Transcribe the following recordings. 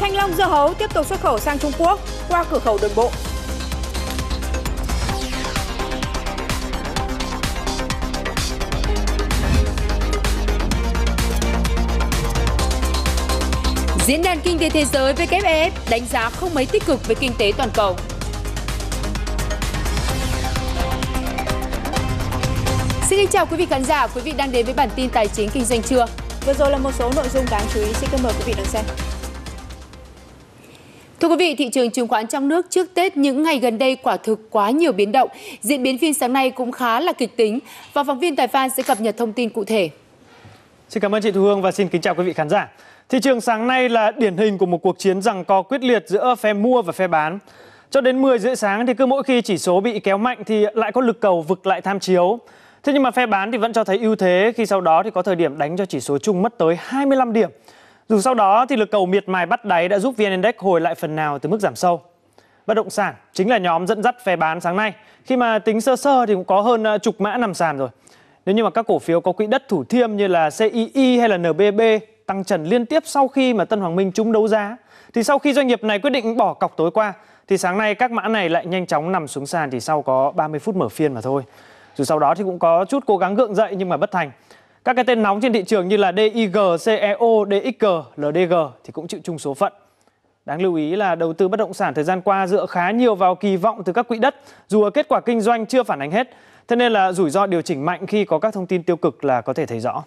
Thanh long dưa hấu tiếp tục xuất khẩu sang Trung Quốc qua cửa khẩu đường bộ. Diễn đàn Kinh tế Thế giới WEF đánh giá không mấy tích cực về kinh tế toàn cầu. Xin kính chào quý vị khán giả, quý vị đang đến với bản tin Tài chính Kinh doanh trưa. Vừa rồi là một số nội dung đáng chú ý, xin cảm ơn quý vị đón xem. Thưa quý vị, thị trường chứng khoán trong nước trước Tết những ngày gần đây quả thực quá nhiều biến động. Diễn biến phiên sáng nay cũng khá là kịch tính và phóng viên Tài Phan sẽ cập nhật thông tin cụ thể. Xin cảm ơn chị Thu Hương và xin kính chào quý vị khán giả. Thị trường sáng nay là điển hình của một cuộc chiến giằng co quyết liệt giữa phe mua và phe bán. Cho đến 10 rưỡi sáng thì cứ mỗi khi chỉ số bị kéo mạnh thì lại có lực cầu vực lại tham chiếu. Thế nhưng mà phe bán thì vẫn cho thấy ưu thế khi sau đó thì có thời điểm đánh cho chỉ số chung mất tới 25 điểm. Dù sau đó thì lực cầu miệt mài bắt đáy đã giúp VN Index hồi lại phần nào từ mức giảm sâu. Bất động sản chính là nhóm dẫn dắt phe bán sáng nay, khi mà tính sơ sơ thì cũng có hơn chục mã nằm sàn rồi. Nếu như mà các cổ phiếu có quỹ đất thủ thiêm như là CII hay là NBB tăng trần liên tiếp sau khi mà Tân Hoàng Minh trúng đấu giá, thì sau khi doanh nghiệp này quyết định bỏ cọc tối qua thì sáng nay các mã này lại nhanh chóng nằm xuống sàn chỉ sau có 30 phút mở phiên mà thôi. Dù sau đó thì cũng có chút cố gắng gượng dậy nhưng mà bất thành. Các cái tên nóng trên thị trường như là DIG, CEO, DXG, LDG thì cũng chịu chung số phận. Đáng lưu ý là đầu tư bất động sản thời gian qua dựa khá nhiều vào kỳ vọng từ các quỹ đất, dù kết quả kinh doanh chưa phản ánh hết. Thế nên là rủi ro điều chỉnh mạnh khi có các thông tin tiêu cực là có thể thấy rõ.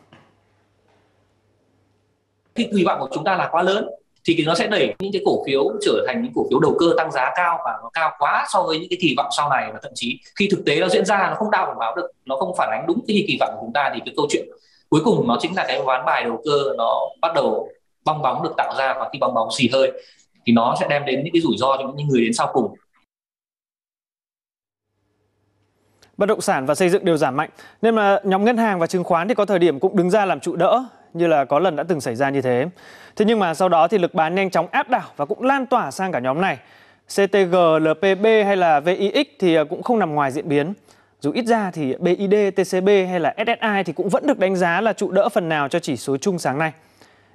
Khi kỳ vọng của chúng ta là quá lớn thì nó sẽ đẩy những cái cổ phiếu trở thành những cổ phiếu đầu cơ tăng giá cao, và nó cao quá so với những cái kỳ vọng sau này, và thậm chí khi thực tế nó diễn ra nó không đảm bảo được, nó không phản ánh đúng cái kỳ vọng của chúng ta, thì cái câu chuyện cuối cùng nó chính là cái ván bài đầu cơ nó bắt đầu bong bóng được tạo ra, và khi bong bóng xì hơi thì nó sẽ đem đến những cái rủi ro cho những người đến sau cùng. Bất động sản và xây dựng đều giảm mạnh nên mà nhóm ngân hàng và chứng khoán thì có thời điểm cũng đứng ra làm trụ đỡ, như là có lần đã từng xảy ra như thế. Thế nhưng mà sau đó thì lực bán nhanh chóng áp đảo và cũng lan tỏa sang cả nhóm này. CTG, LPB hay là VIX thì cũng không nằm ngoài diễn biến. Dù ít ra thì BID, TCB hay là SSI thì cũng vẫn được đánh giá là trụ đỡ phần nào cho chỉ số chung sáng nay.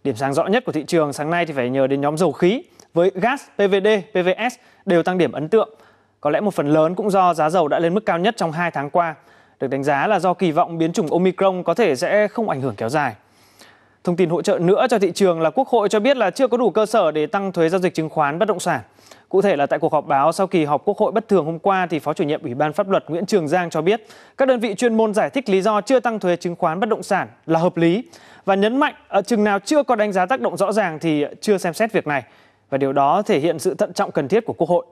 Điểm sáng rõ nhất của thị trường sáng nay thì phải nhờ đến nhóm dầu khí với gas, PVD, PVS đều tăng điểm ấn tượng. Có lẽ một phần lớn cũng do giá dầu đã lên mức cao nhất trong 2 tháng qua, được đánh giá là do kỳ vọng biến chủng Omicron có thể sẽ không ảnh hưởng kéo dài. Thông tin hỗ trợ nữa cho thị trường là Quốc hội cho biết là chưa có đủ cơ sở để tăng thuế giao dịch chứng khoán bất động sản. Cụ thể là tại cuộc họp báo sau kỳ họp Quốc hội bất thường hôm qua thì Phó Chủ nhiệm Ủy ban Pháp luật Nguyễn Trường Giang cho biết các đơn vị chuyên môn giải thích lý do chưa tăng thuế chứng khoán bất động sản là hợp lý, và nhấn mạnh chừng nào chưa có đánh giá tác động rõ ràng thì chưa xem xét việc này, và điều đó thể hiện sự thận trọng cần thiết của Quốc hội.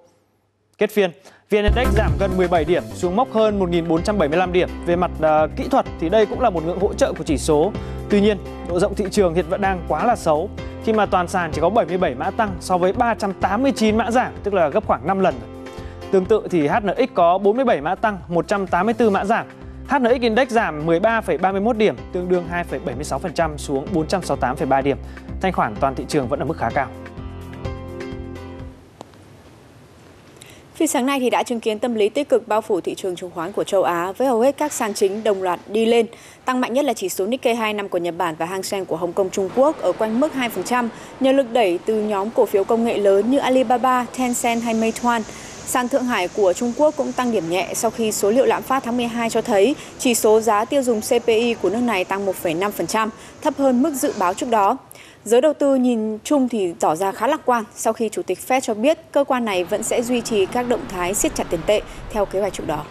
Kết phiên, VN Index giảm gần 17 điểm xuống mốc hơn 1.475 điểm. Về mặt kỹ thuật thì đây cũng là một ngưỡng hỗ trợ của chỉ số. Tuy nhiên, độ rộng thị trường hiện vẫn đang quá là xấu, khi mà toàn sàn chỉ có 77 mã tăng so với 389 mã giảm, tức là gấp khoảng 5 lần. Tương tự thì HNX có 47 mã tăng, 184 mã giảm. HNX Index giảm 13,31 điểm, tương đương 2,76% xuống 468,3 điểm. Thanh khoản toàn thị trường vẫn ở mức khá cao. Phiên sáng nay thì đã chứng kiến tâm lý tích cực bao phủ thị trường chứng khoán của châu Á, với hầu hết các sàn chính đồng loạt đi lên. Tăng mạnh nhất là chỉ số Nikkei 225 của Nhật Bản và Hang Seng của Hồng Kông, Trung Quốc ở quanh mức 2%, nhờ lực đẩy từ nhóm cổ phiếu công nghệ lớn như Alibaba, Tencent hay Meituan. Sàn Thượng Hải của Trung Quốc cũng tăng điểm nhẹ sau khi số liệu lạm phát tháng 12 cho thấy chỉ số giá tiêu dùng CPI của nước này tăng 1,5%, thấp hơn mức dự báo trước đó. Giới đầu tư nhìn chung thì tỏ ra khá lạc quan sau khi Chủ tịch Fed cho biết cơ quan này vẫn sẽ duy trì các động thái siết chặt tiền tệ theo kế hoạch trước đó.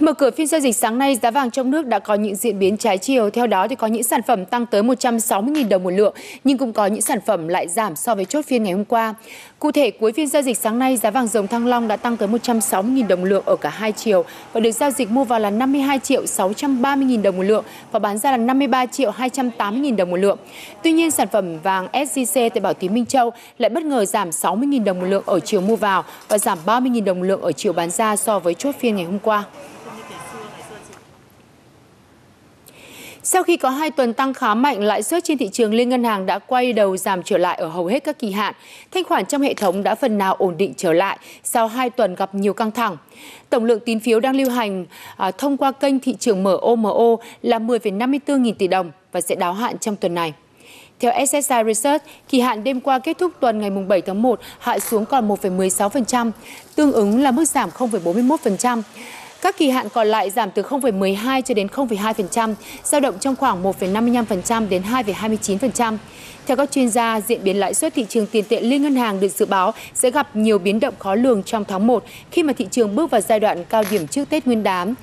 Mở cửa phiên giao dịch sáng nay, giá vàng trong nước đã có những diễn biến trái chiều. Theo đó thì có những sản phẩm tăng tới 160.000 đồng một lượng, nhưng cũng có những sản phẩm lại giảm so với chốt phiên ngày hôm qua. Cụ thể, cuối phiên giao dịch sáng nay, giá vàng dòng Thăng Long đã tăng tới 160.000 đồng một lượng ở cả hai chiều và được giao dịch mua vào là 52.630.000 đồng một lượng và bán ra là 53.280.000 đồng một lượng. Tuy nhiên, sản phẩm vàng SJC tại Bảo Tín Minh Châu lại bất ngờ giảm 60.000 đồng một lượng ở chiều mua vào và giảm 30.000 đồng một lượng ở chiều bán ra so với chốt phiên ngày hôm qua. Sau khi có 2 tuần tăng khá mạnh, lãi suất trên thị trường Liên Ngân hàng đã quay đầu giảm trở lại ở hầu hết các kỳ hạn. Thanh khoản trong hệ thống đã phần nào ổn định trở lại sau 2 tuần gặp nhiều căng thẳng. Tổng lượng tín phiếu đang lưu hành thông qua kênh thị trường mở OMO là 10,54 nghìn tỷ đồng và sẽ đáo hạn trong tuần này. Theo SSI Research, kỳ hạn đêm qua kết thúc tuần ngày 7 tháng 1 hạ xuống còn 1,16%, tương ứng là mức giảm 0,41%. Các kỳ hạn còn lại giảm từ 0,12 cho đến 0,2%, dao động trong khoảng 1,55% đến 2,29%. Theo các chuyên gia, diễn biến lãi suất thị trường tiền tệ liên ngân hàng được dự báo sẽ gặp nhiều biến động khó lường trong tháng 1 khi mà thị trường bước vào giai đoạn cao điểm trước Tết Nguyên đán.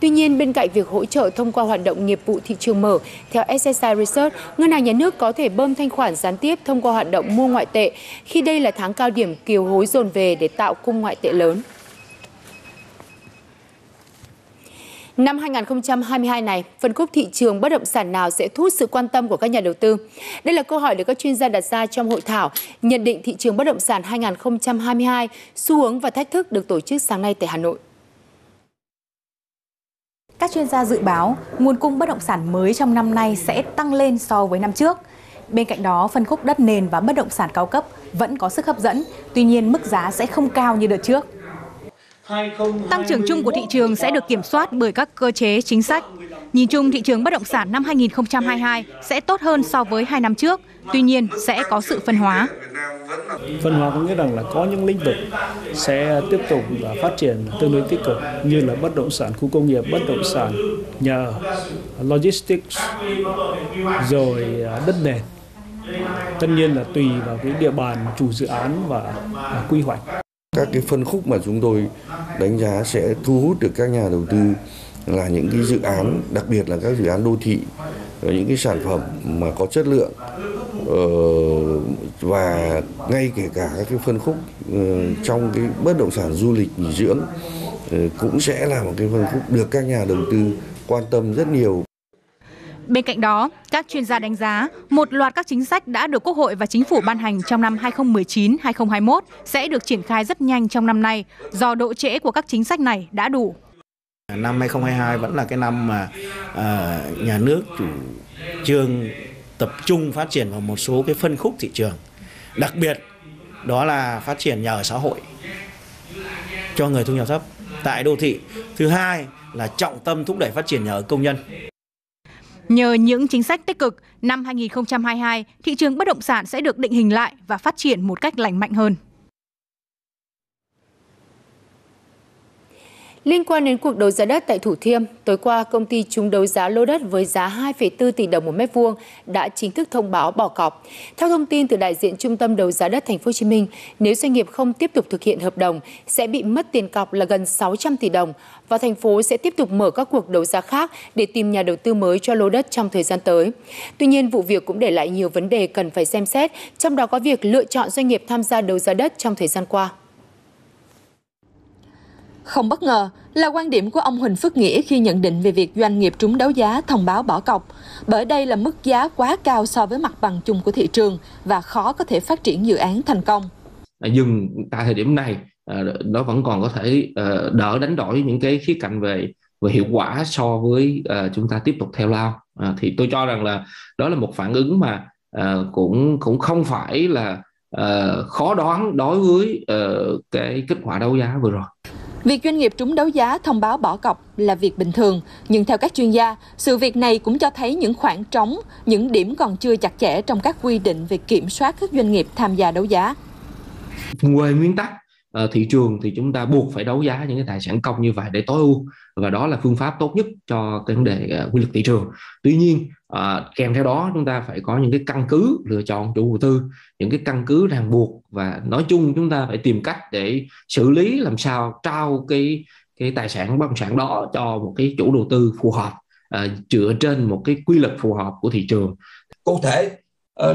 Tuy nhiên, bên cạnh việc hỗ trợ thông qua hoạt động nghiệp vụ thị trường mở, theo SSI Research, Ngân hàng Nhà nước có thể bơm thanh khoản gián tiếp thông qua hoạt động mua ngoại tệ khi đây là tháng cao điểm kiều hối dồn về để tạo cung ngoại tệ lớn. Năm 2022 này, phân khúc thị trường bất động sản nào sẽ thu hút sự quan tâm của các nhà đầu tư? Đây là câu hỏi được các chuyên gia đặt ra trong hội thảo nhận định thị trường bất động sản 2022, xu hướng và thách thức được tổ chức sáng nay tại Hà Nội. Các chuyên gia dự báo nguồn cung bất động sản mới trong năm nay sẽ tăng lên so với năm trước. Bên cạnh đó, phân khúc đất nền và bất động sản cao cấp vẫn có sức hấp dẫn, tuy nhiên mức giá sẽ không cao như đợt trước. Tăng trưởng chung của thị trường sẽ được kiểm soát bởi các cơ chế chính sách. Nhìn chung, thị trường bất động sản năm 2022 sẽ tốt hơn so với 2 năm trước, tuy nhiên sẽ có sự phân hóa. Phân hóa có nghĩa rằng là có những lĩnh vực sẽ tiếp tục và phát triển tương đối tích cực như là bất động sản khu công nghiệp, bất động sản nhà ở, logistics, rồi đất nền. Tất nhiên là tùy vào cái địa bàn chủ dự án và quy hoạch. Các cái phân khúc mà chúng tôi đánh giá sẽ thu hút được các nhà đầu tư là những cái dự án, đặc biệt là các dự án đô thị, những cái sản phẩm mà có chất lượng và ngay kể cả các cái phân khúc trong cái bất động sản du lịch nghỉ dưỡng cũng sẽ là một cái phân khúc được các nhà đầu tư quan tâm rất nhiều. Bên cạnh đó, các chuyên gia đánh giá một loạt các chính sách đã được Quốc hội và Chính phủ ban hành trong năm 2019-2021 sẽ được triển khai rất nhanh trong năm nay do độ trễ của các chính sách này đã đủ. Năm 2022 vẫn là cái năm mà nhà nước chủ trương tập trung phát triển vào một số cái phân khúc thị trường, đặc biệt đó là phát triển nhà ở xã hội cho người thu nhập thấp tại đô thị. Thứ hai là trọng tâm thúc đẩy phát triển nhà ở công nhân. Nhờ những chính sách tích cực, năm 2022, thị trường bất động sản sẽ được định hình lại và phát triển một cách lành mạnh hơn. Liên quan đến cuộc đấu giá đất tại Thủ Thiêm, tối qua công ty trúng đấu giá lô đất với giá 2,4 tỷ đồng một mét vuông đã chính thức thông báo bỏ cọc. Theo thông tin từ đại diện Trung tâm đấu giá đất Thành phố Hồ Chí Minh, nếu doanh nghiệp không tiếp tục thực hiện hợp đồng sẽ bị mất tiền cọc là gần 600 tỷ đồng và thành phố sẽ tiếp tục mở các cuộc đấu giá khác để tìm nhà đầu tư mới cho lô đất trong thời gian tới. Tuy nhiên, vụ việc cũng để lại nhiều vấn đề cần phải xem xét, trong đó có việc lựa chọn doanh nghiệp tham gia đấu giá đất trong thời gian qua. Không bất ngờ là quan điểm của ông Huỳnh Phước Nghĩa khi nhận định về việc doanh nghiệp trúng đấu giá thông báo bỏ cọc, bởi đây là mức giá quá cao so với mặt bằng chung của thị trường và khó có thể phát triển dự án thành công. Dừng tại thời điểm này, nó vẫn còn có thể đỡ đánh đổi những cái khía cạnh về hiệu quả so với chúng ta tiếp tục theo lao. Thì tôi cho rằng là đó là một phản ứng mà cũng không phải là khó đoán đối với cái kết quả đấu giá vừa rồi. Việc doanh nghiệp trúng đấu giá thông báo bỏ cọc là việc bình thường, nhưng theo các chuyên gia, sự việc này cũng cho thấy những khoảng trống, những điểm còn chưa chặt chẽ trong các quy định về kiểm soát các doanh nghiệp tham gia đấu giá. Về nguyên tắc thị trường thì chúng ta buộc phải đấu giá những cái tài sản công như vậy để tối ưu, và đó là phương pháp tốt nhất cho cái vấn đề quy luật thị trường. Tuy nhiên, kèm theo đó chúng ta phải có những cái căn cứ lựa chọn chủ đầu tư, những cái căn cứ ràng buộc, và nói chung chúng ta phải tìm cách để xử lý làm sao trao cái tài sản bất động sản đó cho một cái chủ đầu tư phù hợp, dựa trên một cái quy luật phù hợp của thị trường. Cụ thể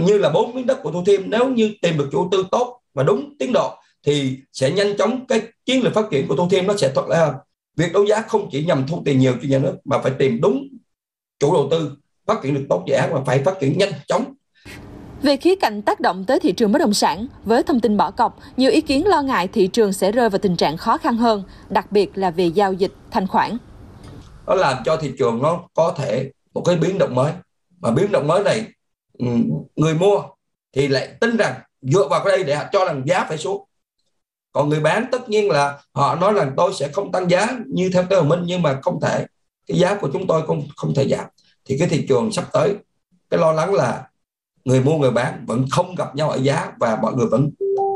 như là 4 miếng đất của Thủ Thiêm, nếu như tìm được chủ đầu tư tốt và đúng tiến độ thì sẽ nhanh chóng cái chiến lược phát triển của Thủ Thiêm nó sẽ thuận lợi hơn. Việc đấu giá không chỉ nhằm thu tiền nhiều cho nhà nước mà phải tìm đúng chủ đầu tư, phát triển được tốt dự án và phải phát triển nhanh chóng. Về khía cạnh tác động tới thị trường bất động sản, với thông tin bỏ cọc, nhiều ý kiến lo ngại thị trường sẽ rơi vào tình trạng khó khăn hơn, đặc biệt là về giao dịch thanh khoản. Nó làm cho thị trường nó có thể một cái biến động mới, mà biến động mới này người mua thì lại tin rằng dựa vào cái đây để cho rằng giá phải xuống. Còn người bán tất nhiên là họ nói rằng tôi sẽ không tăng giá như theo Tân Hoàng Minh, nhưng mà không thể, cái giá của chúng tôi không thể giảm. Thì cái thị trường sắp tới, cái lo lắng là người mua người bán vẫn không gặp nhau ở giá và mọi người vẫn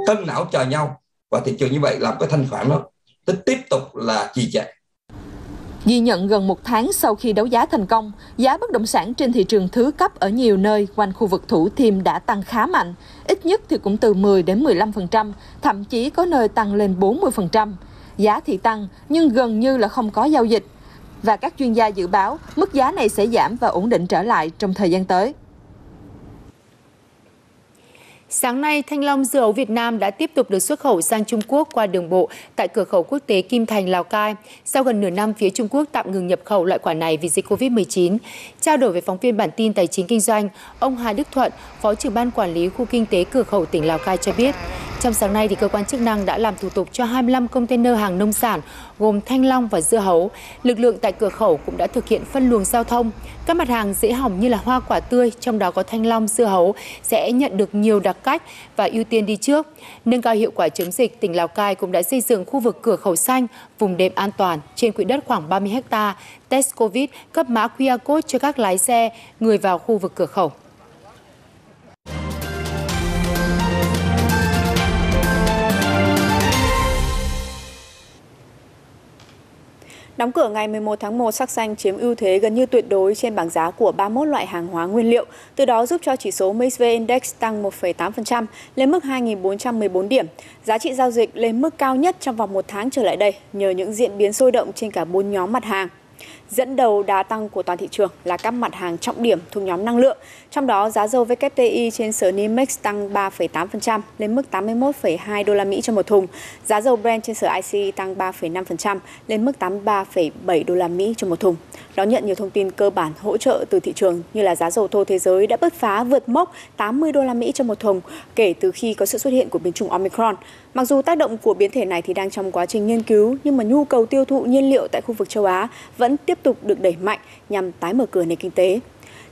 cân não chờ nhau, và thị trường như vậy làm cái thanh khoản nó tiếp tục là trì trệ. Ghi nhận gần một tháng sau khi đấu giá thành công, giá bất động sản trên thị trường thứ cấp ở nhiều nơi quanh khu vực Thủ Thiêm đã tăng khá mạnh, ít nhất thì cũng từ 10 đến 15%, thậm chí có nơi tăng lên 40%. Giá thì tăng nhưng gần như là không có giao dịch, và các chuyên gia dự báo mức giá này sẽ giảm và ổn định trở lại trong thời gian tới. Sáng nay, thanh long dưa hấu Việt Nam đã tiếp tục được xuất khẩu sang Trung Quốc qua đường bộ tại cửa khẩu quốc tế Kim Thành, Lào Cai. Sau gần nửa năm, phía Trung Quốc tạm ngừng nhập khẩu loại quả này vì dịch Covid-19. Trao đổi với phóng viên bản tin Tài chính Kinh doanh, ông Hà Đức Thuận, Phó trưởng ban quản lý khu kinh tế cửa khẩu tỉnh Lào Cai cho biết, trong sáng nay, thì cơ quan chức năng đã làm thủ tục cho 25 container hàng nông sản gồm thanh long và dưa hấu. Lực lượng tại cửa khẩu cũng đã thực hiện phân luồng giao thông. Các mặt hàng dễ hỏng như là hoa quả tươi, trong đó có thanh long, dưa hấu sẽ nhận được nhiều đặc cách và ưu tiên đi trước. Nâng cao hiệu quả chống dịch, tỉnh Lào Cai cũng đã xây dựng khu vực cửa khẩu xanh, vùng đệm an toàn trên quỹ đất khoảng 30 ha, test Covid, cấp mã QR code cho các lái xe, người vào khu vực cửa khẩu. Đóng cửa ngày 11 tháng 1, sắc xanh chiếm ưu thế gần như tuyệt đối trên bảng giá của 31 loại hàng hóa nguyên liệu, từ đó giúp cho chỉ số VN Index tăng 1,8% lên mức 2.414 điểm. Giá trị giao dịch lên mức cao nhất trong vòng một tháng trở lại đây nhờ những diễn biến sôi động trên cả 4 nhóm mặt hàng. Dẫn đầu đà tăng của toàn thị trường là các mặt hàng trọng điểm thuộc nhóm năng lượng, trong đó giá dầu WTI trên sàn Nimex tăng 3,8% lên mức 81,2 đô la Mỹ cho một thùng, giá dầu Brent trên sàn CII tăng 3,5% lên mức 83,7 đô la Mỹ cho một thùng. Đón nhận nhiều thông tin cơ bản hỗ trợ từ thị trường như là giá dầu thô thế giới đã bứt phá vượt mốc 80 đô la Mỹ cho một thùng kể từ khi có sự xuất hiện của biến chủng Omicron. Mặc dù tác động của biến thể này thì đang trong quá trình nghiên cứu, nhưng mà nhu cầu tiêu thụ nhiên liệu tại khu vực châu Á vẫn tiếp tục được đẩy mạnh nhằm tái mở cửa nền kinh tế.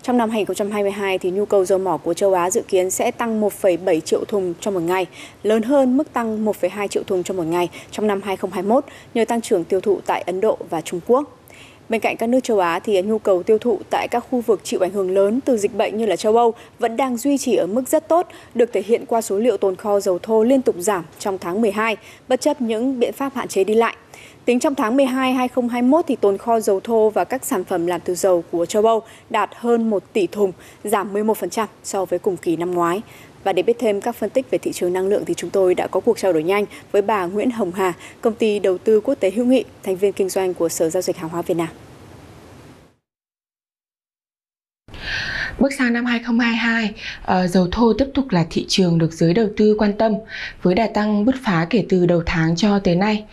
Trong năm 2022 thì nhu cầu dầu mỏ của châu Á dự kiến sẽ tăng 1,7 triệu thùng trong một ngày, lớn hơn mức tăng 1,2 triệu thùng trong một ngày trong năm 2021 nhờ tăng trưởng tiêu thụ tại Ấn Độ và Trung Quốc. Bên cạnh các nước châu Á thì nhu cầu tiêu thụ tại các khu vực chịu ảnh hưởng lớn từ dịch bệnh như là châu Âu vẫn đang duy trì ở mức rất tốt, được thể hiện qua số liệu tồn kho dầu thô liên tục giảm trong tháng 12, bất chấp những biện pháp hạn chế đi lại. Tính trong tháng 12 2021 thì tồn kho dầu thô và các sản phẩm làm từ dầu của châu Âu đạt hơn 1 tỷ thùng, giảm 11% so với cùng kỳ năm ngoái. Và để biết thêm các phân tích về thị trường năng lượng thì chúng tôi đã có cuộc trao đổi nhanh với bà Nguyễn Hồng Hà, Công ty Đầu tư Quốc tế Hữu Nghị, thành viên kinh doanh của Sở Giao dịch Hàng hóa Việt Nam. Bước sang năm 2022, dầu thô tiếp tục là thị trường được giới đầu tư quan tâm với đà tăng bứt phá kể từ đầu tháng cho tới nay.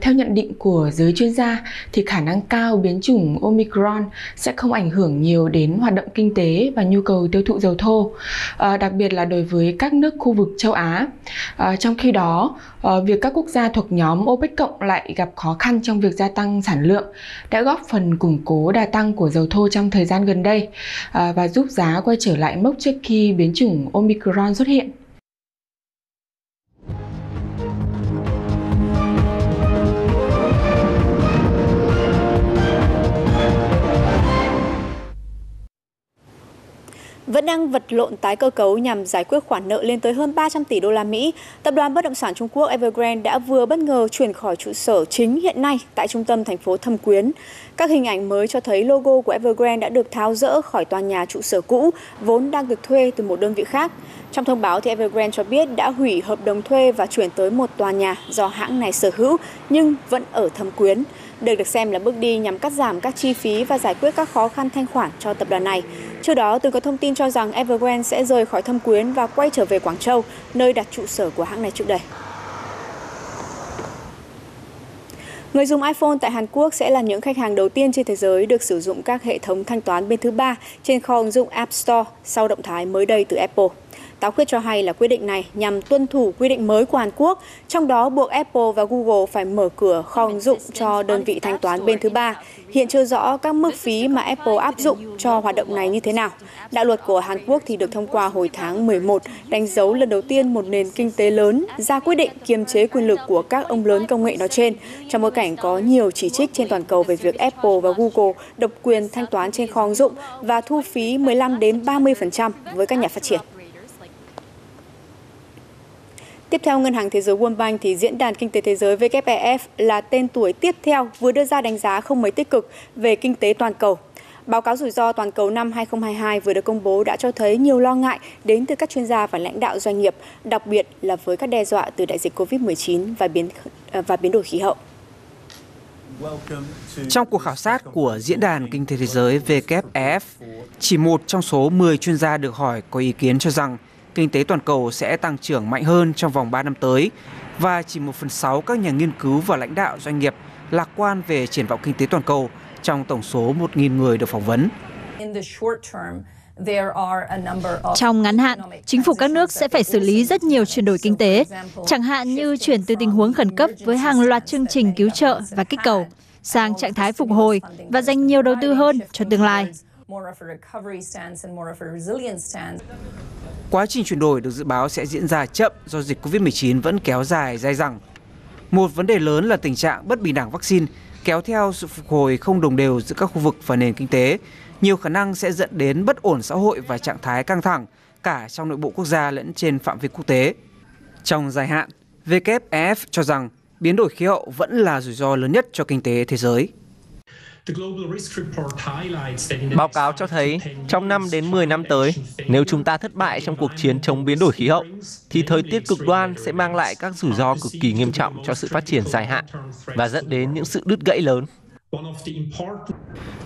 Theo nhận định của giới chuyên gia thì khả năng cao biến chủng Omicron sẽ không ảnh hưởng nhiều đến hoạt động kinh tế và nhu cầu tiêu thụ dầu thô, đặc biệt là đối với các nước khu vực châu Á. Trong khi đó, việc các quốc gia thuộc nhóm OPEC cộng lại gặp khó khăn trong việc gia tăng sản lượng đã góp phần củng cố đà tăng của dầu thô trong thời gian gần đây và giúp giá quay trở lại mốc trước khi biến chủng Omicron xuất hiện. Vẫn đang vật lộn tái cơ cấu nhằm giải quyết khoản nợ lên tới hơn 300 tỷ đô la Mỹ, tập đoàn bất động sản Trung Quốc Evergrande đã vừa bất ngờ chuyển khỏi trụ sở chính hiện nay tại trung tâm thành phố Thâm Quyến. Các hình ảnh mới cho thấy logo của Evergrande đã được tháo dỡ khỏi tòa nhà trụ sở cũ, vốn đang được thuê từ một đơn vị khác. Trong thông báo thì Evergrande cho biết đã hủy hợp đồng thuê và chuyển tới một tòa nhà do hãng này sở hữu nhưng vẫn ở Thâm Quyến. Đây được xem là bước đi nhằm cắt giảm các chi phí và giải quyết các khó khăn thanh khoản cho tập đoàn này. Trước đó, từng có thông tin cho rằng Evergrande sẽ rời khỏi Thâm Quyến và quay trở về Quảng Châu, nơi đặt trụ sở của hãng này trước đây. Người dùng iPhone tại Hàn Quốc sẽ là những khách hàng đầu tiên trên thế giới được sử dụng các hệ thống thanh toán bên thứ ba trên kho ứng dụng App Store sau động thái mới đây từ Apple. Táo Khuyết cho hay là quyết định này nhằm tuân thủ quy định mới của Hàn Quốc, trong đó buộc Apple và Google phải mở cửa kho ứng dụng cho đơn vị thanh toán bên thứ ba. Hiện chưa rõ các mức phí mà Apple áp dụng cho hoạt động này như thế nào. Đạo luật của Hàn Quốc thì được thông qua hồi tháng 11, đánh dấu lần đầu tiên một nền kinh tế lớn ra quyết định kiềm chế quyền lực của các ông lớn công nghệ nói trên, trong bối cảnh có nhiều chỉ trích trên toàn cầu về việc Apple và Google độc quyền thanh toán trên kho ứng dụng và thu phí 15-30% với các nhà phát triển. Tiếp theo, Ngân hàng Thế giới World Bank thì Diễn đàn Kinh tế Thế giới WEF là tên tuổi tiếp theo vừa đưa ra đánh giá không mấy tích cực về kinh tế toàn cầu. Báo cáo rủi ro toàn cầu năm 2022 vừa được công bố đã cho thấy nhiều lo ngại đến từ các chuyên gia và lãnh đạo doanh nghiệp, đặc biệt là với các đe dọa từ đại dịch COVID-19 và biến đổi khí hậu. Trong cuộc khảo sát của Diễn đàn Kinh tế Thế giới WEF, chỉ một trong số 10 chuyên gia được hỏi có ý kiến cho rằng kinh tế toàn cầu sẽ tăng trưởng mạnh hơn trong vòng 3 năm tới và chỉ 1/6 các nhà nghiên cứu và lãnh đạo doanh nghiệp lạc quan về triển vọng kinh tế toàn cầu trong tổng số 1.000 người được phỏng vấn. Trong ngắn hạn, chính phủ các nước sẽ phải xử lý rất nhiều chuyển đổi kinh tế, chẳng hạn như chuyển từ tình huống khẩn cấp với hàng loạt chương trình cứu trợ và kích cầu sang trạng thái phục hồi và dành nhiều đầu tư hơn cho tương lai. Quá trình chuyển đổi được dự báo sẽ diễn ra chậm do dịch COVID-19 vẫn kéo dài dai dẳng. Một vấn đề lớn là tình trạng bất bình đẳng vaccine kéo theo sự phục hồi không đồng đều giữa các khu vực và nền kinh tế, nhiều khả năng sẽ dẫn đến bất ổn xã hội và trạng thái căng thẳng cả trong nội bộ quốc gia lẫn trên phạm vi quốc tế. Trong dài hạn, WEF cho rằng biến đổi khí hậu vẫn là rủi ro lớn nhất cho kinh tế thế giới. Báo cáo cho thấy, trong 5 đến 10 năm tới, nếu chúng ta thất bại trong cuộc chiến chống biến đổi khí hậu, thì thời tiết cực đoan sẽ mang lại các rủi ro cực kỳ nghiêm trọng cho sự phát triển dài hạn và dẫn đến những sự đứt gãy lớn.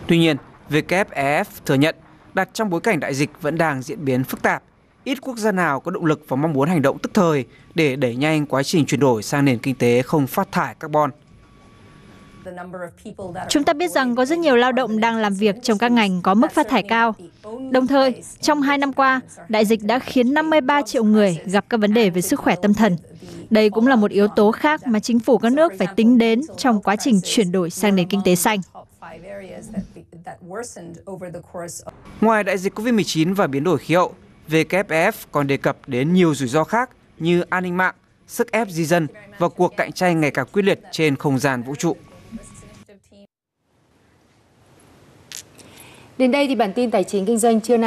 Tuy nhiên, WEF thừa nhận, đặt trong bối cảnh đại dịch vẫn đang diễn biến phức tạp, ít quốc gia nào có động lực và mong muốn hành động tức thời để đẩy nhanh quá trình chuyển đổi sang nền kinh tế không phát thải carbon. Chúng ta biết rằng có rất nhiều lao động đang làm việc trong các ngành có mức phát thải cao. Đồng thời, trong 2 năm qua, đại dịch đã khiến 53 triệu người gặp các vấn đề về sức khỏe tâm thần. Đây cũng là một yếu tố khác mà chính phủ các nước phải tính đến trong quá trình chuyển đổi sang nền kinh tế xanh. Ngoài đại dịch COVID-19 và biến đổi khí hậu, WEF còn đề cập đến nhiều rủi ro khác như an ninh mạng, sức ép di dân và cuộc cạnh tranh ngày càng quyết liệt trên không gian vũ trụ. Đến đây thì bản tin tài chính kinh doanh trưa nay